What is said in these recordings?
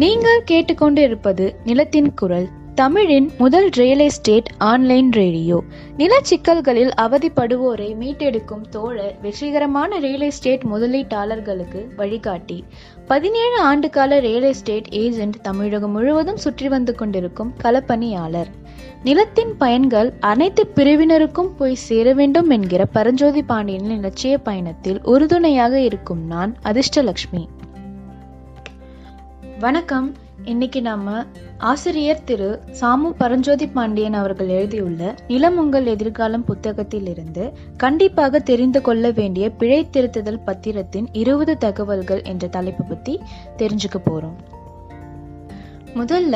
நீங்கள் கேட்டுக்கொண்டு இருப்பது நிலத்தின் குரல், தமிழின் முதல் ரியல் எஸ்டேட் ஆன்லைன் ரேடியோ. நிலச்சிக்கல்களில் அவதிப்படுவோரை மீட்டெடுக்கும் தோழர் வெற்றிகரமான ரியல் எஸ்டேட் முதலீட்டாளர்களுக்கு வழிகாட்டி. 17 ஆண்டுகால ரியல் எஸ்டேட் ஏஜென்ட், தமிழகம் முழுவதும் சுற்றி வந்து கொண்டிருக்கும் களப்பணியாளர். நிலத்தின் பயன்கள் அனைத்து பிரிவினருக்கும் போய் சேர வேண்டும் என்கிற பரஞ்சோதி பாண்டியனின் இலட்சிய பயணத்தில் உறுதுணையாக இருக்கும் நான், அதிர்ஷ்டலக்ஷ்மி. வணக்கம். இன்னைக்கு நம்ம ஆசிரியர் திரு சாமு பரஞ்சோதி பாண்டியன் அவர்கள் எழுதியுள்ள நிலம் உங்கள் எதிர்காலம் புத்தகத்திலிருந்து கண்டிப்பாக தெரிந்து கொள்ள வேண்டிய பிழை திருத்துதல் பத்திரத்தின் 20 தகவல்கள் என்ற தலைப்பு பத்தி தெரிஞ்சுக்க போறோம். முதல்ல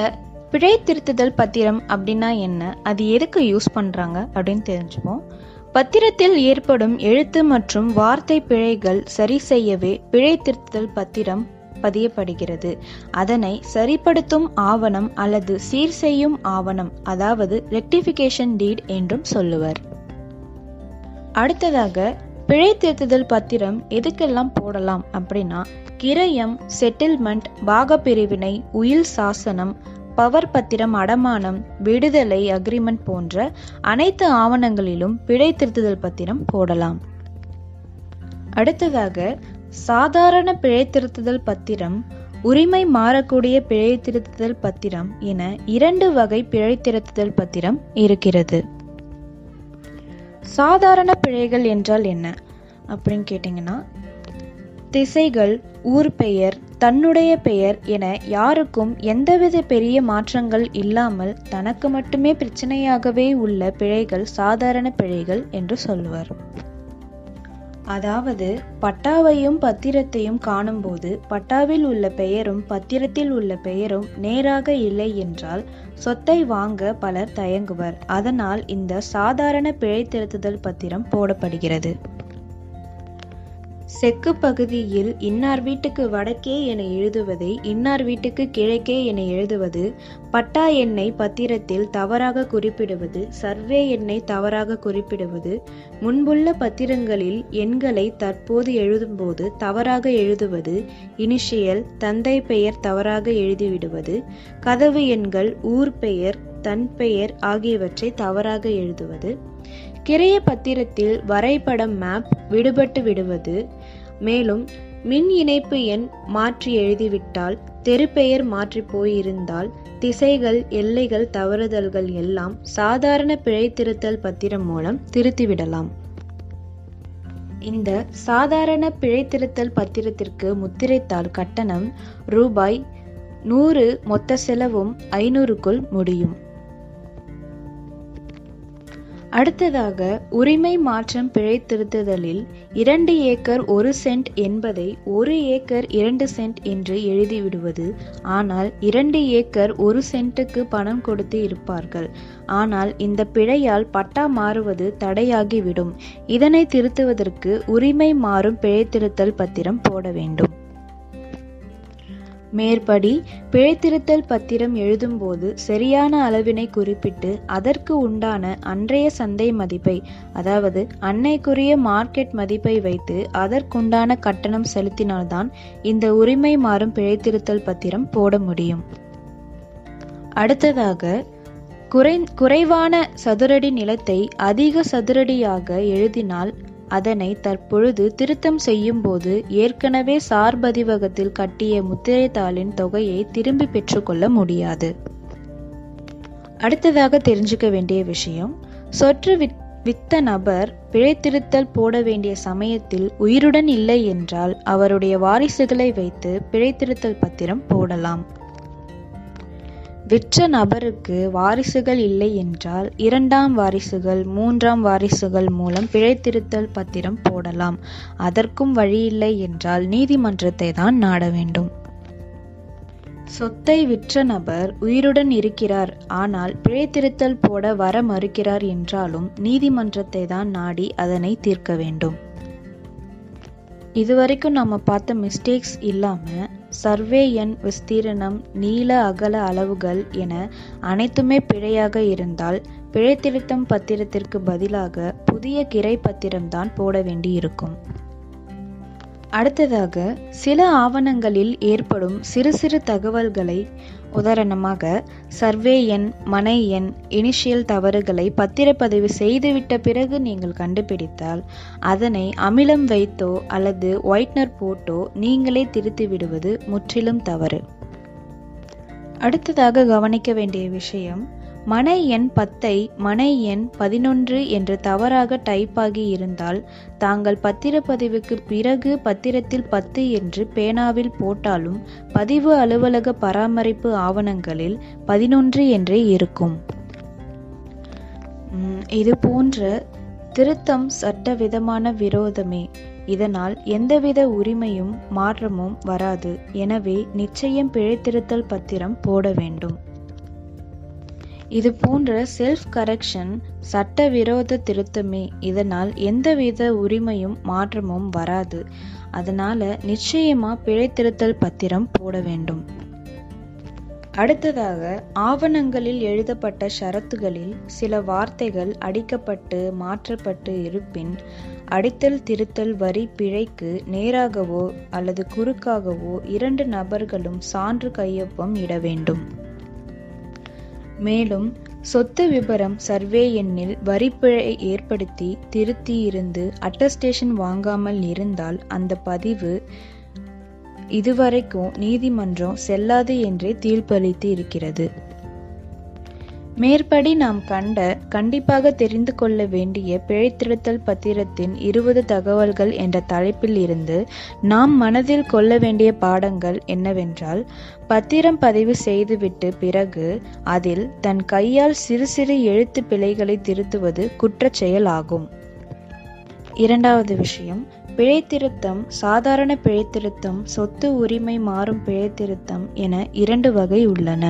பிழை திருத்துதல் பத்திரம் அப்படின்னா என்ன, அது எதுக்கு யூஸ் பண்றாங்க அப்படின்னு தெரிஞ்சுப்போம். பத்திரத்தில் ஏற்படும் எழுத்து மற்றும் வார்த்தை பிழைகள் சரி செய்யவே பிழை திருத்துதல் பத்திரம் பதியப்படுகிறது. அதனை சரிப்படுத்தும் ஆவணம் அல்லது சீர் செய்யும் ஆவணம், அதாவது ரெக்டிஃபிகேஷன் டீட் என்றும் சொல்லுவர். அடுத்ததாக பிழை திருத்துதல் பத்திரம் எதுக்கெல்லாம் போடலாம் அப்படின்னா, கிரயம், செட்டில்மெண்ட், பாகப்பிரிவினை, உயில் சாசனம், பவர் பத்திரம், அடமானம், விடுதலை அக்ரிமெண்ட் போன்ற அனைத்து ஆவணங்களிலும் பிழை திருத்துதல் பத்திரம் போடலாம். அடுத்ததாக சாதாரண பிழை திருத்துதல் பத்திரம், உரிமை மாறக்கூடிய பிழை திருத்துதல் பத்திரம் என 2 வகை பிழை திருத்துதல் பத்திரம் இருக்கிறது. சாதாரண பிழைகள் என்றால் என்ன அப்படின்னு கேட்டிங்கன்னா, திசைகள், ஊர் பெயர், தன்னுடைய பெயர் என யாருக்கும் எந்தவித பெரிய மாற்றங்கள் இல்லாமல் தனக்கு மட்டுமே பிரச்சனையாகவே உள்ள பிழைகள் சாதாரண பிழைகள் என்று சொல்லுவர். அதாவது பட்டாவையும் பத்திரத்தையும் காணும்போது பட்டாவில் உள்ள பெயரும் பத்திரத்தில் உள்ள பெயரும் நேராக இல்லை என்றால் சொத்தை வாங்க பலர் தயங்குவர். அதனால் இந்த சாதாரண பிழை திருத்துதல் பத்திரம் போடப்படுகிறது. செக்கு பகுதியில் இன்னார் வீட்டுக்கு வடக்கே என எழுதுவதை இன்னார் வீட்டுக்கு கிழக்கே என எழுதுவது, பட்டா எண்ணை பத்திரத்தில் தவறாக குறிப்பிடுவது, சர்வே எண்ணை தவறாக குறிப்பிடுவது, முன்புள்ள பத்திரங்களில் எண்களை தற்போது எழுதும்போது தவறாக எழுதுவது, இனிஷியல் தந்தை பெயர் தவறாக எழுதிவிடுவது, கதவு எண்கள், ஊர் பெயர், தன் பெயர் ஆகியவற்றை தவறாக எழுதுவது, கிரைய பத்திரத்தில் வரைபடம் மேப் விடுபட்டு விடுவது, மேலும் மின் இணைப்பு எண் மாற்றி எழுதிவிட்டால், தெருப்பெயர் மாற்றி போயிருந்தால், திசைகள், எல்லைகள் தவறுதல்கள் எல்லாம் சாதாரண பிழை திருத்தல் பத்திரம் மூலம் திருத்திவிடலாம். இந்த சாதாரண பிழை திருத்தல் பத்திரத்திற்கு முத்திரைத்தாள் கட்டணம் ரூபாய் 100, மொத்த செலவும் 500க்குள் முடியும். அடுத்ததாக உரிமை மாற்றம் பிழை திருத்துதலில் 2 ஏக்கர் 1 சென்ட் என்பதை 1 ஏக்கர் 2 சென்ட் என்று எழுதிவிடுவது. ஆனால் 2 ஏக்கர் 1 சென்ட்டுக்கு பணம் கொடுத்து இருப்பார்கள். ஆனால் இந்த பிழையால் பட்டா மாறுவது தடையாகிவிடும். இதனை திருத்துவதற்கு உரிமை மாறும் பிழை திருத்தல் பத்திரம் போட வேண்டும். மேற்படி பிழை திருத்தல் பத்திரம் எழுதும்போது சரியான அளவினை குறிப்பிட்டு அதற்கு உண்டான அன்றைய சந்தை மதிப்பை, அதாவது அன்னைக்குரிய மார்க்கெட் மதிப்பை வைத்து அதற்குண்டான கட்டணம் செலுத்தினால்தான் இந்த உரிமை மாறும் பிழை திருத்தல் பத்திரம் போட முடியும். அடுத்ததாக குறைவான சதுரடி நிலத்தை அதிக சதுரடியாக எழுதினால் அதனை தற்பொழுது திருத்தம் செய்யும் போது ஏற்கனவே சார்பதிவகத்தில் கட்டிய முத்திரைத்தாளின் தொகையை திரும்பி பெற்றுக்கொள்ள முடியாது. அடுத்ததாக தெரிஞ்சுக்க வேண்டிய விஷயம், சொற்று வித்த நபர் பிழை திருத்தல் போட வேண்டிய சமயத்தில் உயிருடன் இல்லை என்றால் அவருடைய வாரிசுகளை வைத்து பிழை திருத்தல் பத்திரம் போடலாம். விற்ற நபருக்கு வாரிசுகள் இல்லை என்றால் 2ஆம் வாரிசுகள், 3ஆம் வாரிசுகள் மூலம் பிழை திருத்தல் பத்திரம் போடலாம். அதற்கும் வழியில்லை என்றால் நீதிமன்றத்தை தான் நாட வேண்டும். சொத்தை விற்ற நபர் உயிருடன் இருக்கிறார் ஆனால் பிழை திருத்தல் போட வர மறுக்கிறார் என்றாலும் நீதிமன்றத்தை தான் நாடி அதனை தீர்க்க வேண்டும். இதுவரைக்கும் நம்ம பார்த்த மிஸ்டேக்ஸ் இல்லாமல் சர்வே எண், விஸ்தீரணம், நீள அகல அளவுகள் என அனைத்துமே பிழையாக இருந்தால் பிழை திருத்தம் பத்திரத்திற்கு பதிலாக புதிய கிரை பத்திரம்தான் போட வேண்டியிருக்கும். அடுத்ததாக சில ஆவணங்களில் ஏற்படும் சிறு சிறு தகவல்களை, உதாரணமாக சர்வே எண், மனை எண், இனிஷியல் தவறுகளை பத்திரப்பதிவு செய்துவிட்ட பிறகு நீங்கள் கண்டுபிடித்தால் அதனை அமிலம் வைத்தோ அல்லது ஒயிட்னர் போட்டோ நீங்களே திருத்தி விடுவது முற்றிலும் தவறு. அடுத்ததாக கவனிக்க வேண்டிய விஷயம், மனை எண் 10ஐ மனை எண் 11 என்று தவறாக டைப்பாகி இருந்தால் தாங்கள் பத்திரப்பதிவுக்கு பிறகு பத்திரத்தில் 10 என்று பேனாவில் போட்டாலும் பதிவு அலுவலக பராமரிப்பு ஆவணங்களில் 11 என்றே இருக்கும். இது போன்ற திருத்தம் சட்டவிரோதமான விரோதமே. இதனால் எந்தவித உரிமையும் மாற்றமும் வராது. எனவே நிச்சயம் பிழைத்திருத்தல் பத்திரம் போட வேண்டும். இது போன்ற செல்ஃப் கரெக்ஷன் சட்டவிரோத திருத்தமே. இதனால் எந்தவித உரிமையும் மாற்றமும் வராது. அதனால நிச்சயமா பிழைத்திருத்தல் பத்திரம் போட வேண்டும். அடுத்ததாக ஆவணங்களில் எழுதப்பட்ட ஷரத்துகளில் சில வார்த்தைகள் அடிக்கப்பட்டு மாற்றப்பட்டு இருப்பின் அடித்தல் திருத்தல் வரி பிழைக்கு நேராகவோ அல்லது குறுக்காகவோ இரண்டு நபர்களும் சான்று கையொப்பம் இட வேண்டும். மேலும் சொத்து விபரம் சர்வே எண்ணில் வரிப்பிழை ஏற்படுத்தி திருத்தி இருந்து அட்டஸ்டேஷன் வாங்காமல் இருந்தால் அந்த பதிவு இதுவரைக்கும் நீதிமன்றம் செல்லாது என்றே தீர்ப்பளித்து இருக்கிறது. மேற்படி நாம் கண்டிப்பாக தெரிந்து கொள்ள வேண்டிய பிழைத்திருத்தல் பத்திரத்தின் 20 தகவல்கள் என்ற தலைப்பில் இருந்து நாம் மனதில் கொள்ள வேண்டிய பாடங்கள் என்னவென்றால், பத்திரம் பதிவு செய்துவிட்டு பிறகு அதில் தன் கையால் சிறு சிறு எழுத்து பிழைகளை திருத்துவது குற்றச் செயல் ஆகும். இரண்டாவது விஷயம், பிழைத்திருத்தம், சாதாரண பிழைத்திருத்தம், சொத்து உரிமை மாறும் பிழைத்திருத்தம் என 2 வகை உள்ளன.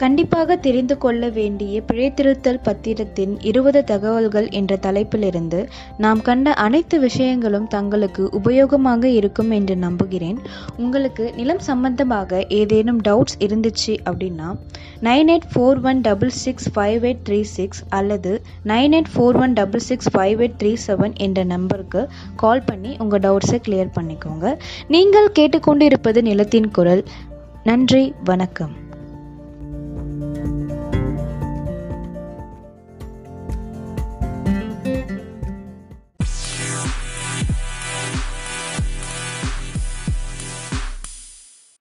கண்டிப்பாக தெரிந்து கொள்ள வேண்டிய பிழைத்திருத்தல் பத்திரத்தின் 20 தகவல்கள் என்ற தலைப்பிலிருந்து நாம் கண்ட அனைத்து விஷயங்களும் தங்களுக்கு உபயோகமாக இருக்கும் என்று நம்புகிறேன். உங்களுக்கு நிலம் சம்பந்தமாக ஏதேனும் டவுட்ஸ் இருந்துச்சு அப்படின்னா 9841665836 அல்லது 9841665837 என்ற நம்பருக்கு கால் பண்ணி உங்கள் டவுட்ஸை கிளியர் பண்ணிக்கோங்க. நீங்கள் கேட்டுக்கொண்டு இருப்பது நிலத்தின் குரல். நன்றி, வணக்கம்.